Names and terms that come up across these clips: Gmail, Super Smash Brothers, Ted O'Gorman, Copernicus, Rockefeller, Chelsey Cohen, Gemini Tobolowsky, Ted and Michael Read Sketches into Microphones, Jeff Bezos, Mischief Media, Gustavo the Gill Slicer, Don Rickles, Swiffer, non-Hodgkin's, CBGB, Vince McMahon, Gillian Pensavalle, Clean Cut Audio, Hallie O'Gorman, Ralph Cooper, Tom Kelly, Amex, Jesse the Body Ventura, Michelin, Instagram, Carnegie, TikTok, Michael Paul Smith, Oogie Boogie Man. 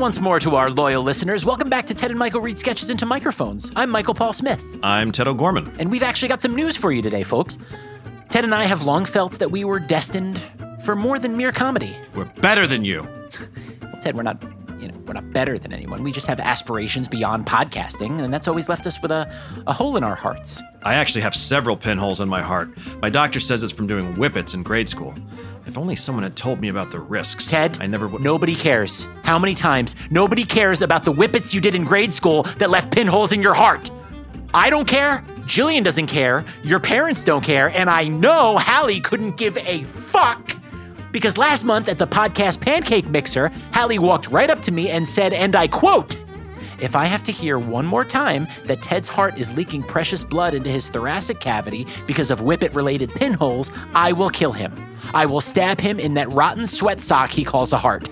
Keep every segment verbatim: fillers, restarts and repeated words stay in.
once more to our loyal listeners. Welcome back to Ted and Michael Read Sketches into Microphones. I'm Michael Paul Smith. I'm Ted O'Gorman. And we've actually got some news for you today, folks. Ted and I have long felt that we were destined for more than mere comedy. We're better than you. Well, Ted, we're not, you know, we're not better than anyone. We just have aspirations beyond podcasting, and that's always left us with a, a hole in our hearts. I actually have several pinholes in my heart. My doctor says it's from doing whippets in grade school. If only someone had told me about the risks. Ted, I never would. Nobody cares. How many times? Nobody cares about the whippets you did in grade school that left pinholes in your heart. I don't care. Jillian doesn't care. Your parents don't care. And I know Hallie couldn't give a fuck. Because last month at the podcast Pancake Mixer, Hallie walked right up to me and said, and I quote, "If I have to hear one more time that Ted's heart is leaking precious blood into his thoracic cavity because of whippet-related pinholes, I will kill him. I will stab him in that rotten sweat sock he calls a heart."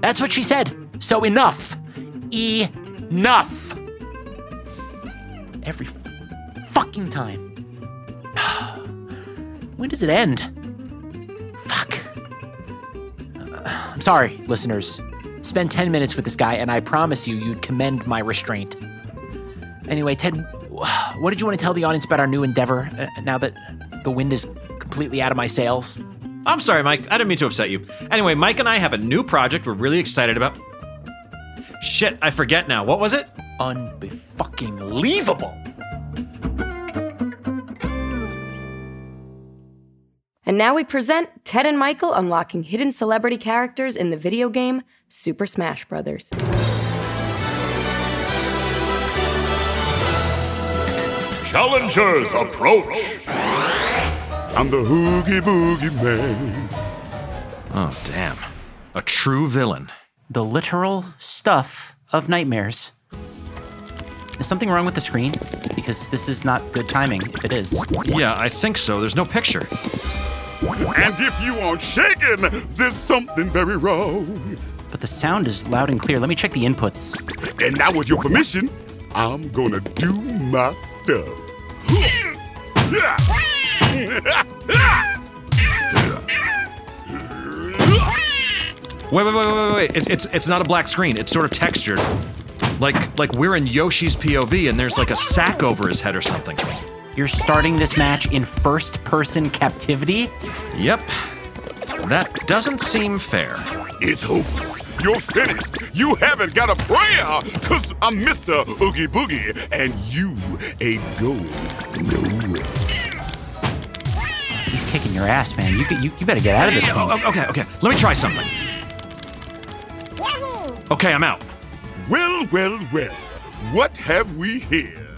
That's what she said. So enough. E-nuff. Every fucking time. When does it end? Fuck. Uh, I'm sorry, listeners. Spend ten minutes with this guy, and I promise you, you'd commend my restraint. Anyway, Ted, what did you want to tell the audience about our new endeavor, uh, now that the wind is completely out of my sails? I'm sorry, Mike. I didn't mean to upset you. Anyway, Mike and I have a new project we're really excited about. Shit, I forget now. What was it? Unbe-fucking-leavable. And now we present Ted and Michael unlocking hidden celebrity characters in the video game Super Smash Brothers. Challengers approach. I'm the Oogie Boogie Man. Oh, damn. A true villain. The literal stuff of nightmares. Is something wrong with the screen? Because this is not good timing, if it is. Yeah, I think so. There's no picture. And if you aren't shaken, there's something very wrong. But the sound is loud and clear. Let me check the inputs. And now with your permission, I'm gonna do my stuff. Wait, wait, wait, wait, wait. It's, it's, it's not a black screen. It's sort of textured. Like, like we're in Yoshi's P O V and there's like a sack over his head or something. You're starting this match in first-person captivity? Yep. That doesn't seem fair. It's hopeless. You're finished. You haven't got a prayer, because I'm Mister Oogie Boogie, and you ain't going nowhere. He's kicking your ass, man. You, you, you better get out of this hey, thing. Oh, okay, okay. Let me try something. Okay, I'm out. Well, well, well. What have we here?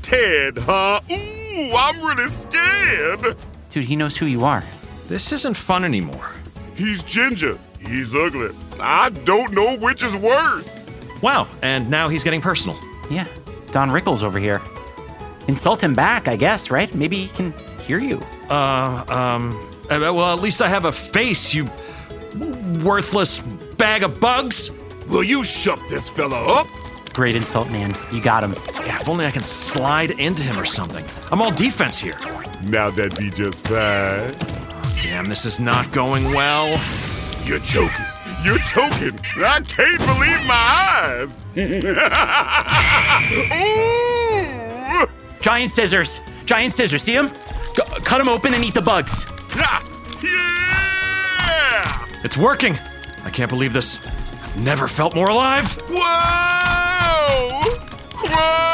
Ted, huh? Ooh. Ooh, I'm really scared. Dude, he knows who you are. This isn't fun anymore. He's ginger. He's ugly. I don't know which is worse. Wow, and now he's getting personal. Yeah, Don Rickles over here. Insult him back, I guess, right? Maybe he can hear you. Uh, um, well, at least I have a face, you worthless bag of bugs. Will you shut this fella up? Great insult, man. You got him. Yeah, if only I can slide into him or something. I'm all defense here. Now that'd be just fine. Oh, damn, this is not going well. You're choking. You're choking. I can't believe my eyes. Giant scissors. Giant scissors. See him? C- cut him open and eat the bugs. Yeah! It's working. I can't believe this. I've never felt more alive. Whoa! Whoa!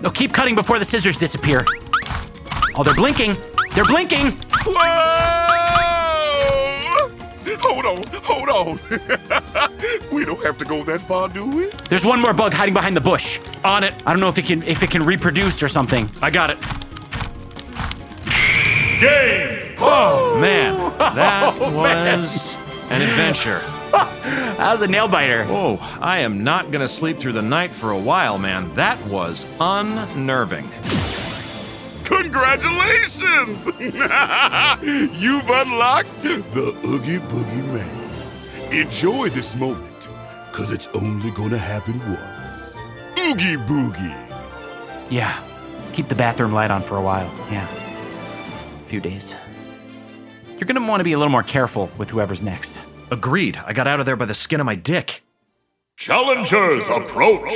No, keep cutting before the scissors disappear. Oh, they're blinking. They're blinking. Whoa! Hold on, hold on. We don't have to go that far, do we? There's one more bug hiding behind the bush. On it. I don't know if it can if it can reproduce or something. I got it. Game! Oh, oh man, that oh, was man. an adventure. That was a nail biter. Oh, I am not gonna sleep through the night for a while, man. That was unnerving. Congratulations! You've unlocked the Oogie Boogie Man. Enjoy this moment, because it's only gonna happen once. Oogie Boogie. Yeah, keep the bathroom light on for a while. Yeah, a few days. You're gonna want to be a little more careful with whoever's next. Agreed. I got out of there by the skin of my dick. Challengers, approach!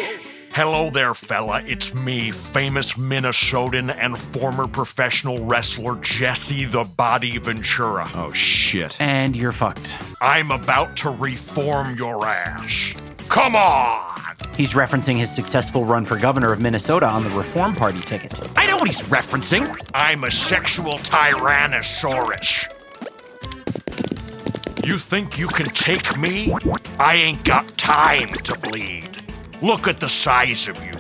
Hello there, fella. It's me, famous Minnesotan and former professional wrestler Jesse the Body Ventura. Oh, shit. And you're fucked. I'm about to reform your ass. Come on! He's referencing his successful run for governor of Minnesota on the Reform Party ticket. I know what he's referencing. I'm a sexual tyrannosaurus. You think you can take me? I ain't got time to bleed. Look at the size of you.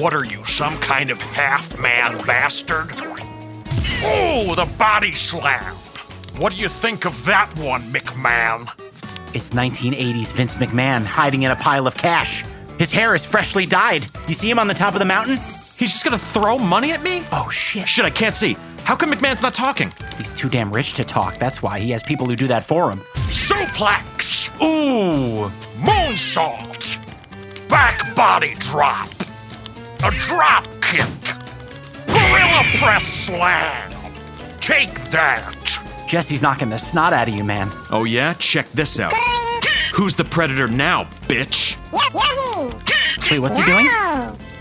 What are you, some kind of half-man bastard? Oh, the body slam! What do you think of that one, McMahon? It's nineteen eighties Vince McMahon hiding in a pile of cash. His hair is freshly dyed. You see him on the top of the mountain? He's just gonna throw money at me? Oh, shit. Shit, I can't see. How come McMahon's not talking? He's too damn rich to talk. That's why he has people who do that for him. Suplex! Ooh! Moonsault! Back body drop! A drop kick! Gorilla press slam! Take that! Jesse's knocking the snot out of you, man. Oh, yeah? Check this out. Who's the predator now, bitch? Wait, what's he doing?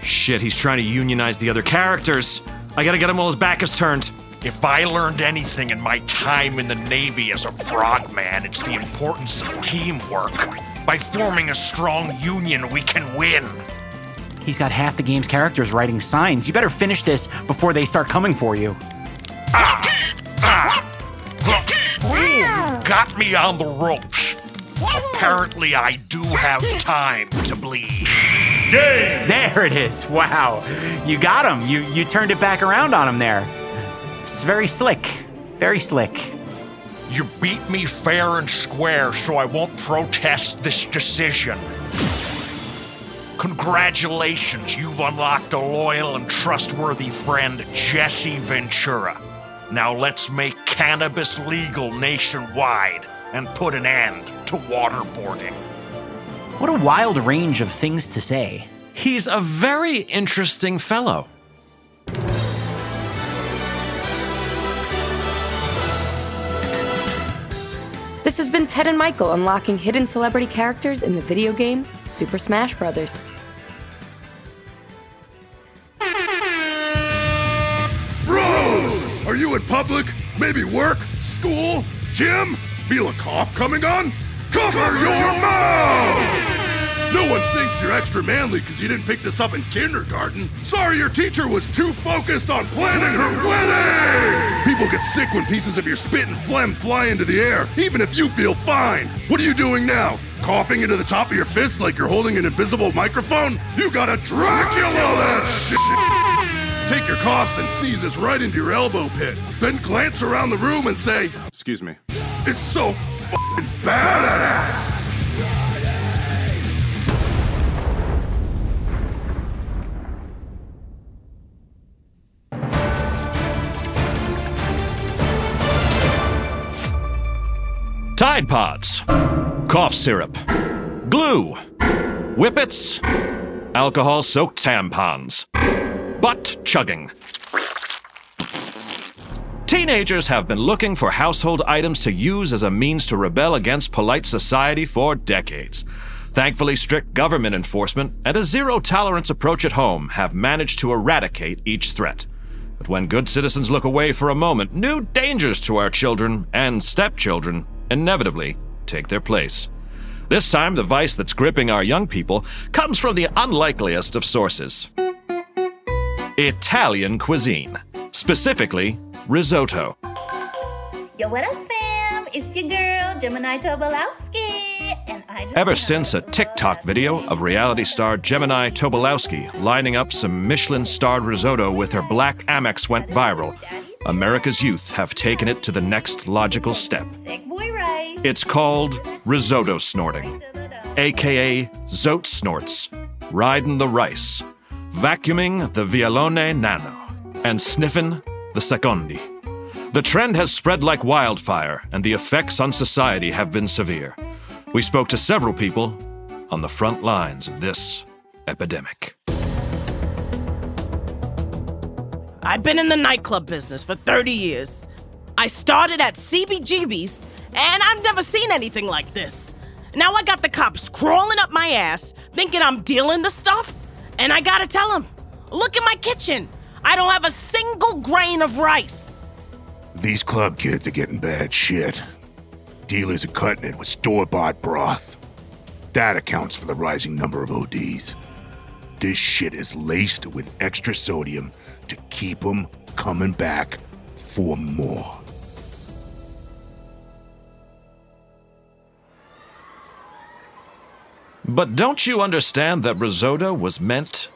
Shit, he's trying to unionize the other characters. I gotta get him while his back is turned. If I learned anything in my time in the Navy as a frogman, it's the importance of teamwork. By forming a strong union, we can win. He's got half the game's characters writing signs. You better finish this before they start coming for you. Ah! Ah! Ooh, got me on the ropes. Apparently, I do have time to bleed. Game! There it is. Wow. You got him. You, you turned it back around on him there. It's very slick. Very slick. You beat me fair and square, so I won't protest this decision. Congratulations, you've unlocked a loyal and trustworthy friend, Jesse Ventura. Now let's make cannabis legal nationwide and put an end to waterboarding. What a wild range of things to say. He's a very interesting fellow. This has been Ted and Michael unlocking hidden celebrity characters in the video game Super Smash Brothers. Bros! Are you in public? Maybe work? School? Gym? Feel a cough coming on? Cover, Cover your, your mouth! No one thinks you're extra manly because you didn't pick this up in kindergarten. Sorry your teacher was too focused on planning her wedding! People get sick when pieces of your spit and phlegm fly into the air, even if you feel fine. What are you doing now? Coughing into the top of your fist like you're holding an invisible microphone? You got a Dracula that shit! Take your coughs and sneezes right into your elbow pit, then glance around the room and say, excuse me. It's so fucking badass! Tide Pods, cough syrup, glue, whippets, alcohol-soaked tampons, butt-chugging. Teenagers have been looking for household items to use as a means to rebel against polite society for decades. Thankfully, strict government enforcement and a zero-tolerance approach at home have managed to eradicate each threat. But when good citizens look away for a moment, new dangers to our children and stepchildren inevitably take their place. This time, the vice that's gripping our young people comes from the unlikeliest of sources. Italian cuisine, specifically risotto. Yo, what up, fam? It's your girl, Gemini Tobolowsky, and I just Ever since a TikTok video of reality star Gemini Tobolowsky lining up some Michelin-starred risotto with her black Amex went viral, America's youth have taken it to the next logical step. It's called risotto snorting, a k a. Zote snorts, riding the rice, vacuuming the violone nano, and sniffing the secondi. The trend has spread like wildfire, and the effects on society have been severe. We spoke to several people on the front lines of this epidemic. I've been in the nightclub business for thirty years. I started at C B G B's and I've never seen anything like this. Now I got the cops crawling up my ass, thinking I'm dealing the stuff, and I gotta tell them, look at my kitchen. I don't have a single grain of rice. These club kids are getting bad shit. Dealers are cutting it with store-bought broth. That accounts for the rising number of O Ds. This shit is laced with extra sodium to keep them coming back for more. But don't you understand that risotto was meant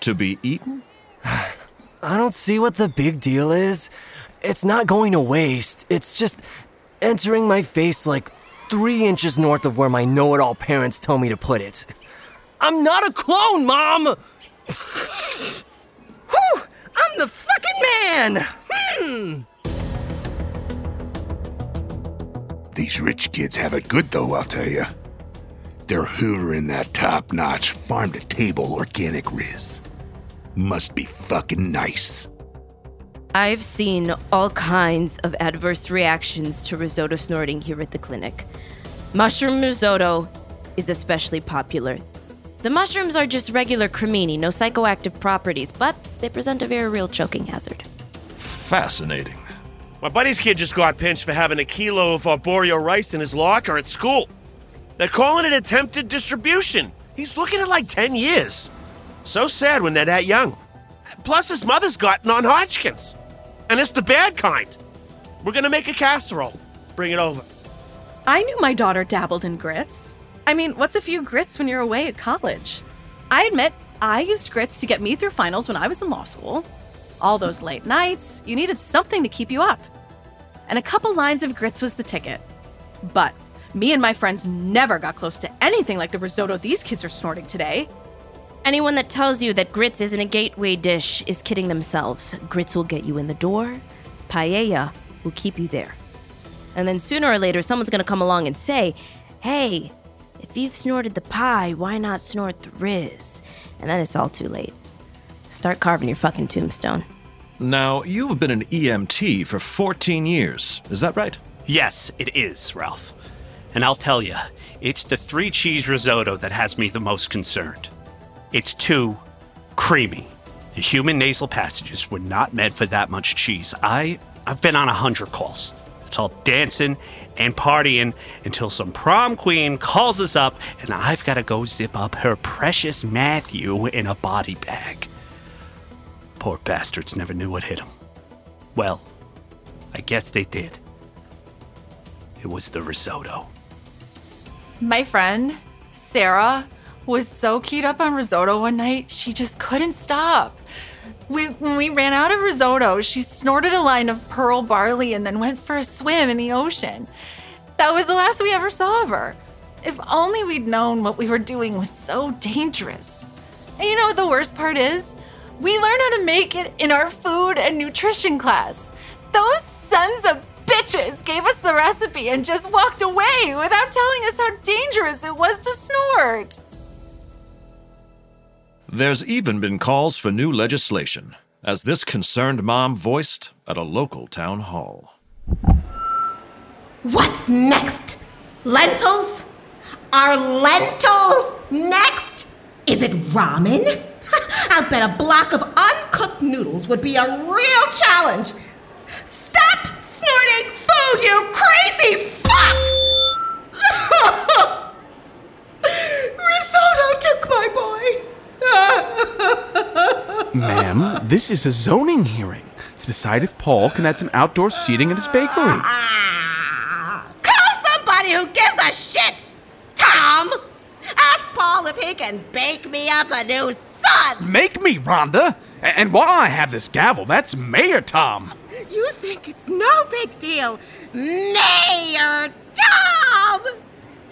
to be eaten? I don't see what the big deal is. It's not going to waste. It's just entering my face like three inches north of where my know-it-all parents tell me to put it. I'm not a clone, Mom! Whew! I'm the fucking man! Hmm! These rich kids have it good, though, I'll tell you. They're hoovering that top-notch, farm-to-table organic riz. Must be fucking nice. I've seen all kinds of adverse reactions to risotto snorting here at the clinic. Mushroom risotto is especially popular. The mushrooms are just regular cremini, no psychoactive properties, but they present a very real choking hazard. Fascinating. My buddy's kid just got pinched for having a kilo of arboreal rice in his locker at school. They're calling it attempted distribution. He's looking at like ten years. So sad when they're that young. Plus his mother's got non-Hodgkin's. And it's the bad kind. We're gonna make a casserole. Bring it over. I knew my daughter dabbled in grits. I mean, what's a few grits when you're away at college? I admit, I used grits to get me through finals when I was in law school. All those late nights, you needed something to keep you up. And a couple lines of grits was the ticket. But me and my friends never got close to anything like the risotto these kids are snorting today. Anyone that tells you that grits isn't a gateway dish is kidding themselves. Grits will get you in the door. Paella will keep you there. And then sooner or later, someone's going to come along and say, hey, if you've snorted the pie, why not snort the riz? And then it's all too late. Start carving your fucking tombstone. Now, you've been an E M T for fourteen years. Is that right? Yes, it is, Ralph. And I'll tell you, it's the three-cheese risotto that has me the most concerned. It's too creamy. The human nasal passages were not meant for that much cheese. I, I've been on a hundred calls. It's all dancing and partying until some prom queen calls us up and I've got to go zip up her precious Matthew in a body bag. Poor bastards never knew what hit them. Well, I guess they did. It was the risotto. My friend, Sarah, was so keyed up on risotto one night, she just couldn't stop. We, when we ran out of risotto, she snorted a line of pearl barley and then went for a swim in the ocean. That was the last we ever saw of her. If only we'd known what we were doing was so dangerous. And you know what the worst part is? We learned how to make it in our food and nutrition class. Those sons of bitches gave us the recipe and just walked away without telling us how dangerous it was to snort. There's even been calls for new legislation, as this concerned mom voiced at a local town hall. What's next? Lentils? Are lentils next? Is it ramen? I'll bet a block of uncooked noodles would be a real challenge. Stop snorting food, you crazy fucks! Risotto took my boy. Ma'am, this is a zoning hearing to decide if Paul can add some outdoor seating at his bakery. Call somebody who gives a shit! Tom! Ask Paul if he can bake me up a new son! Make me, Rhonda! And while I have this gavel, that's Mayor Tom! You think it's no big deal, Mayor Tom!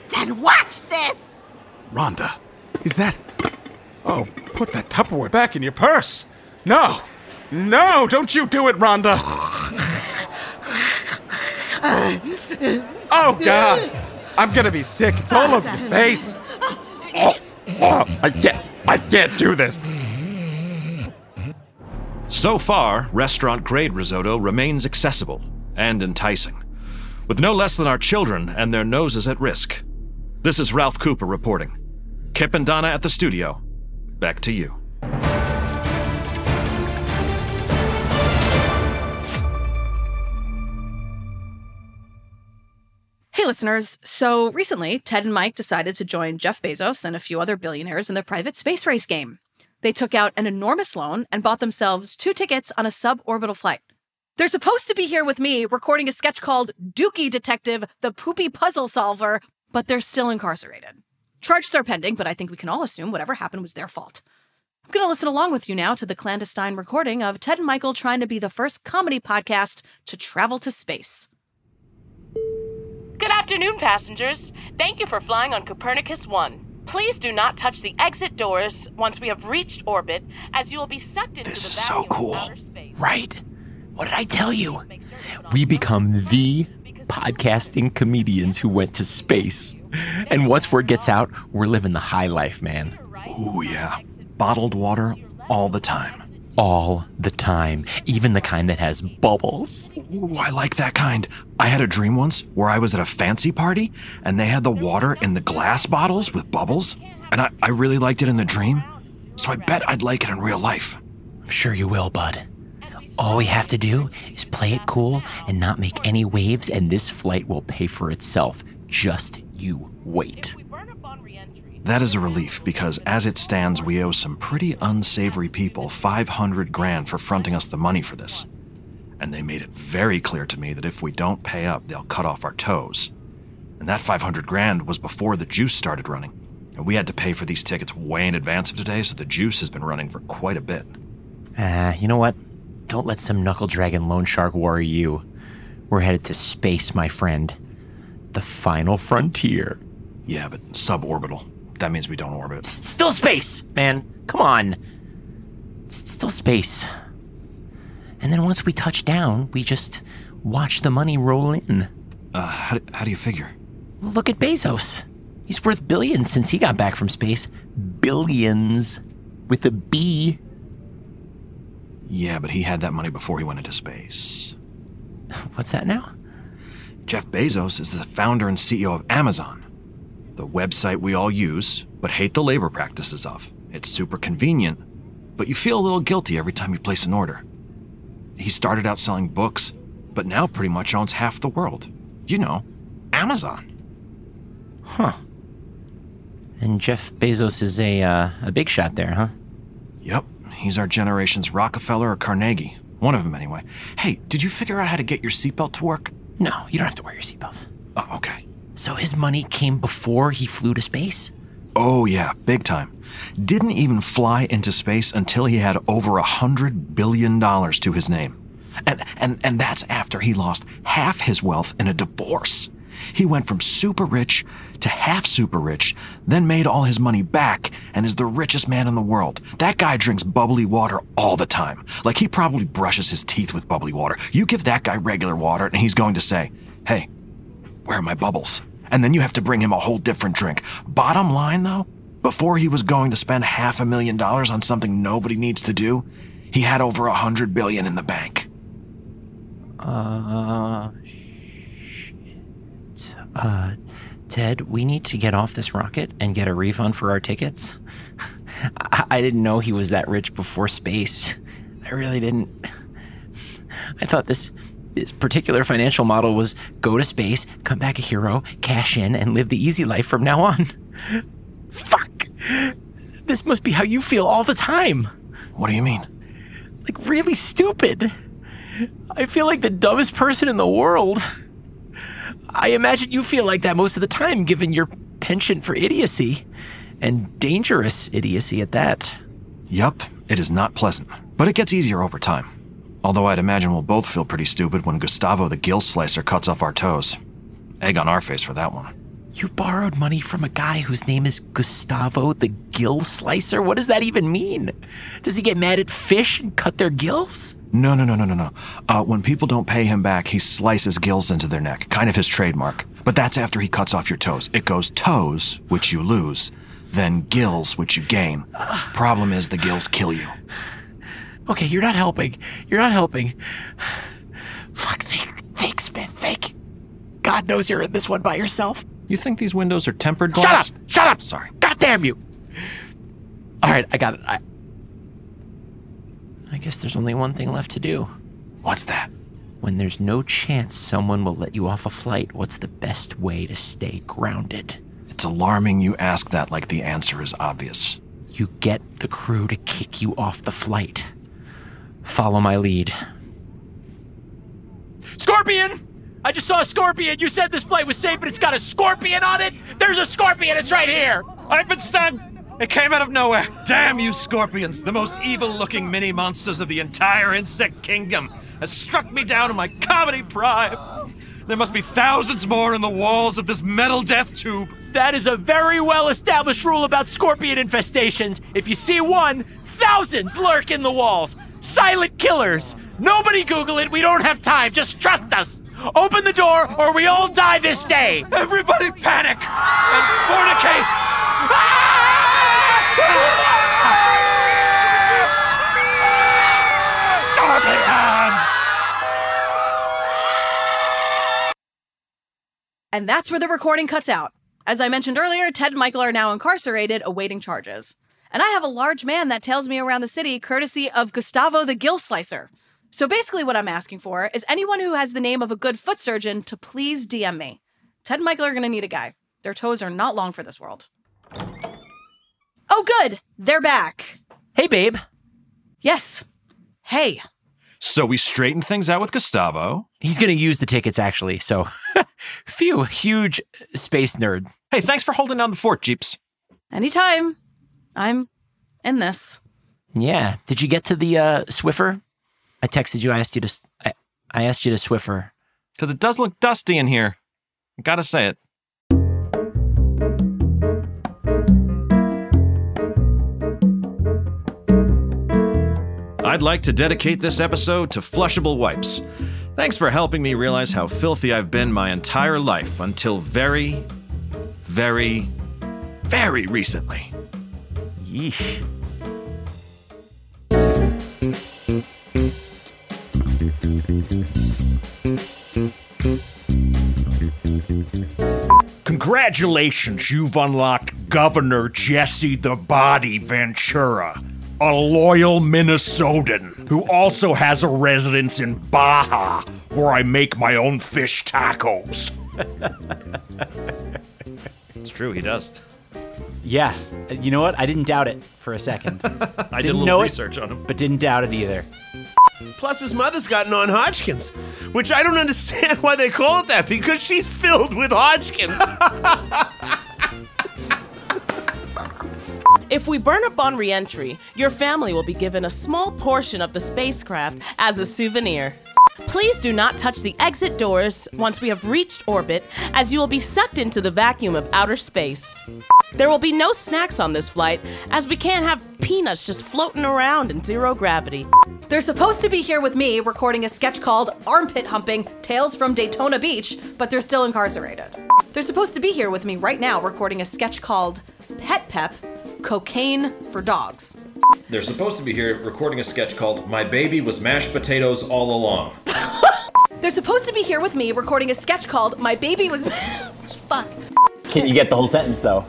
Then watch this! Rhonda, is that... Oh, put that Tupperware back in your purse. No, no, don't you do it, Rhonda. Oh, God, I'm going to be sick. It's all over your face. Oh, oh, I can't, I can't do this. So far, restaurant-grade risotto remains accessible and enticing. with no less than our children and their noses at risk. This is Ralph Cooper reporting. Kip and Donna at the studio. Back to you. Hey, listeners. So recently, Ted and Mike decided to join Jeff Bezos and a few other billionaires in their private space race game. They took out an enormous loan and bought themselves two tickets on a suborbital flight. They're supposed to be here with me recording a sketch called Dookie Detective, the Poopy Puzzle Solver, but they're still incarcerated. Charges are pending, but I think we can all assume whatever happened was their fault. I'm going to listen along with you now to the clandestine recording of Ted and Michael trying to be the first comedy podcast to travel to space. Good afternoon, passengers. Thank you for flying on Copernicus one. Please do not touch the exit doors once we have reached orbit, as you will be sucked into this the vacuum so cool. of outer space. Right? What did I tell you? We become the podcasting comedians who went to space. And once word gets out, we're living the high life, man. Ooh, yeah. Bottled water all the time. All the time. Even the kind that has bubbles. Ooh, I like that kind. I had a dream once where I was at a fancy party and they had the water in the glass bottles with bubbles. And I, I really liked it in the dream. So I bet I'd like it in real life. I'm sure you will, bud. All we have to do is play it cool and not make any waves, and this flight will pay for itself. Just you wait. That is a relief, because as it stands, we owe some pretty unsavory people five hundred grand for fronting us the money for this. And they made it very clear to me that if we don't pay up, they'll cut off our toes. And that five hundred grand was before the juice started running. And we had to pay for these tickets way in advance of today, so the juice has been running for quite a bit. Ah, uh, you know what? Don't let some knuckle-dragon loan shark worry you. We're headed to space, my friend. The final frontier. Yeah, but suborbital. That means we don't orbit. S- still space, man. Come on. S- still space. And then once we touch down, we just watch the money roll in. Uh, how do, how do you figure? Well, look at Bezos. He's worth billions since he got back from space. Billions. With a B. Yeah, but he had that money before he went into space. What's that now? Jeff Bezos is the founder and C E O of Amazon, the website we all use, but hate the labor practices of. It's super convenient, but you feel a little guilty every time you place an order. He started out selling books, but now pretty much owns half the world. You know, Amazon. Huh. And Jeff Bezos is a, uh, a big shot there, huh? Yep. He's our generation's Rockefeller or Carnegie. One of them, anyway. Hey, did you figure out how to get your seatbelt to work? No, you don't have to wear your seatbelt. Oh, okay. So his money came before he flew to space? Oh, yeah, big time. Didn't even fly into space until he had over a hundred billion dollars to his name. And, and, and that's after he lost half his wealth in a divorce. He went from super rich to half super rich, then made all his money back and is the richest man in the world. That guy drinks bubbly water all the time. Like, he probably brushes his teeth with bubbly water. You give that guy regular water and he's going to say, hey, where are my bubbles? And then you have to bring him a whole different drink. Bottom line, though, before he was going to spend half a million dollars on something nobody needs to do, he had over a hundred billion in the bank. Uh... Uh, Ted, we need to get off this rocket and get a refund for our tickets. I-, I didn't know he was that rich before space. I really didn't. I thought this, this particular financial model was go to space, come back a hero, cash in, and live the easy life from now on. Fuck! This must be how you feel all the time. What do you mean? Like, really stupid. I feel like the dumbest person in the world. I imagine you feel like that most of the time, given your penchant for idiocy, and dangerous idiocy at that. Yup, it is not pleasant, but it gets easier over time. Although I'd imagine we'll both feel pretty stupid when Gustavo the Gill Slicer cuts off our toes. Egg on our face for that one. You borrowed money from a guy whose name is Gustavo the Gill Slicer? What does that even mean? Does he get mad at fish and cut their gills? No, no, no, no, no, no. Uh, when people don't pay him back, he slices gills into their neck. Kind of his trademark. But that's after he cuts off your toes. It goes toes, which you lose, then gills, which you gain. Problem is, the gills kill you. Okay, you're not helping. You're not helping. Fuck, think, think, Smith, think. God knows you're in this one by yourself. You think these windows are tempered glass? Shut up! Shut up! Sorry. God damn you! All right, I got it. I, I guess there's only one thing left to do. What's that? When there's no chance someone will let you off a flight, what's the best way to stay grounded? It's alarming you ask that like the answer is obvious. You get the crew to kick you off the flight. Follow my lead. Scorpion! I just saw a scorpion! You said this flight was safe, but it's got a scorpion on it? There's a scorpion! It's right here! I've been stung! It came out of nowhere! Damn you scorpions! The most evil-looking mini-monsters of the entire insect kingdom has struck me down in my comedy prime! There must be thousands more in the walls of this metal death tube! That is a very well-established rule about scorpion infestations. If you see one, thousands lurk in the walls! Silent killers! Nobody Google it! We don't have time! Just trust us! Open the door, or we all die this day! Everybody panic! And fornicate! Scorpions! And that's where the recording cuts out. As I mentioned earlier, Ted and Michael are now incarcerated, awaiting charges. And I have a large man that tails me around the city, courtesy of Gustavo the Gill Slicer. So basically what I'm asking for is anyone who has the name of a good foot surgeon to please D M me. Ted and Michael are going to need a guy. Their toes are not long for this world. Oh, good. They're back. Hey, babe. Yes. Hey. So we straightened things out with Gustavo. He's going to use the tickets, actually. So, phew, huge space nerd. Hey, thanks for holding down the fort, Jeeps. Anytime. I'm in this. Yeah. Did you get to the uh, Swiffer? I texted you. I asked you to. I, I asked you to Swiffer. Because it does look dusty in here. I gotta say it. I'd like to dedicate this episode to flushable wipes. Thanks for helping me realize how filthy I've been my entire life until very, very, very recently. Yeesh. Congratulations, you've unlocked Governor Jesse the Body Ventura, a loyal Minnesotan who also has a residence in Baja, where I make my own fish tacos. It's true, he does. Yeah, you know what? I didn't doubt it for a second. I didn't did a little know research it, on him. But didn't doubt it either. Plus his mother's got non-Hodgkin's, which I don't understand why they call it that, because she's filled with Hodgkin's. If we burn up on re-entry, your family will be given a small portion of the spacecraft as a souvenir. Please do not touch the exit doors once we have reached orbit, as you will be sucked into the vacuum of outer space. There will be no snacks on this flight, as we can't have peanuts just floating around in zero gravity. They're supposed to be here with me recording a sketch called Armpit Humping Tales from Daytona Beach, but they're still incarcerated. They're supposed to be here with me right now recording a sketch called Pet Pep, Cocaine for Dogs. They're supposed to be here recording a sketch called My Baby Was Mashed Potatoes All Along. They're supposed to be here with me recording a sketch called My Baby Was... Fuck. Can you get the whole sentence, though?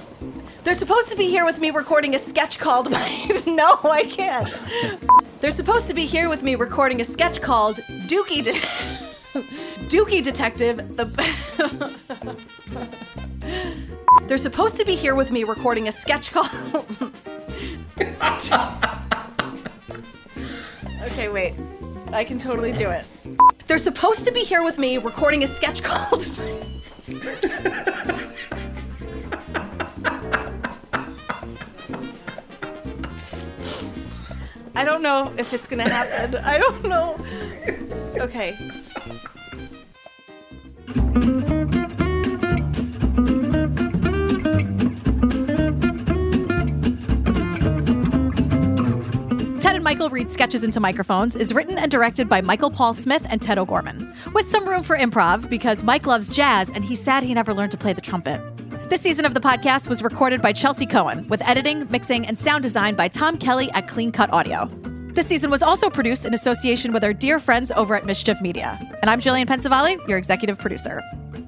They're supposed to be here with me recording a sketch called My... No, I can't. They're supposed to be here with me recording a sketch called Dookie De... Dookie Detective... The... They're supposed to be here with me recording a sketch called... Okay, wait. I can totally do it. They're supposed to be here with me recording a sketch called... I don't know if it's gonna happen. I don't know. Okay. Michael Read Sketches into Microphones is written and directed by Michael Paul Smith and Ted O'Gorman, with some room for improv because Mike loves jazz and he's sad he never learned to play the trumpet. This season of the podcast was recorded by Chelsey Cohen, with editing, mixing, and sound design by Tom Kelly at Clean Cut Audio. This season was also produced in association with our dear friends over at Mischief Media. And I'm Gillian Pensavalle, your executive producer.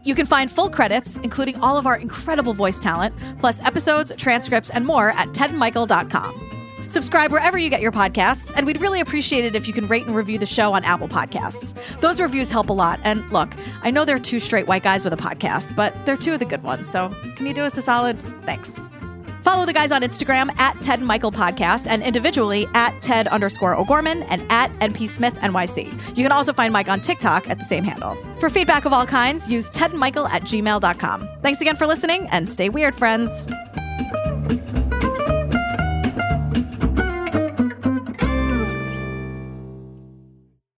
You can find full credits, including all of our incredible voice talent, plus episodes, transcripts, and more at ted and michael dot com. Subscribe wherever you get your podcasts, and we'd really appreciate it if you can rate and review the show on Apple Podcasts. Those reviews help a lot, and look, I know they're two straight white guys with a podcast, but they're two of the good ones, so can you do us a solid? Thanks. Follow the guys on Instagram at Ted and Michael Podcast, and individually at Ted underscore O'Gorman and at N P Smith N Y C. You can also find Mike on TikTok at the same handle. For feedback of all kinds, use ted and michael at gmail dot com. Thanks again for listening, and stay weird, friends.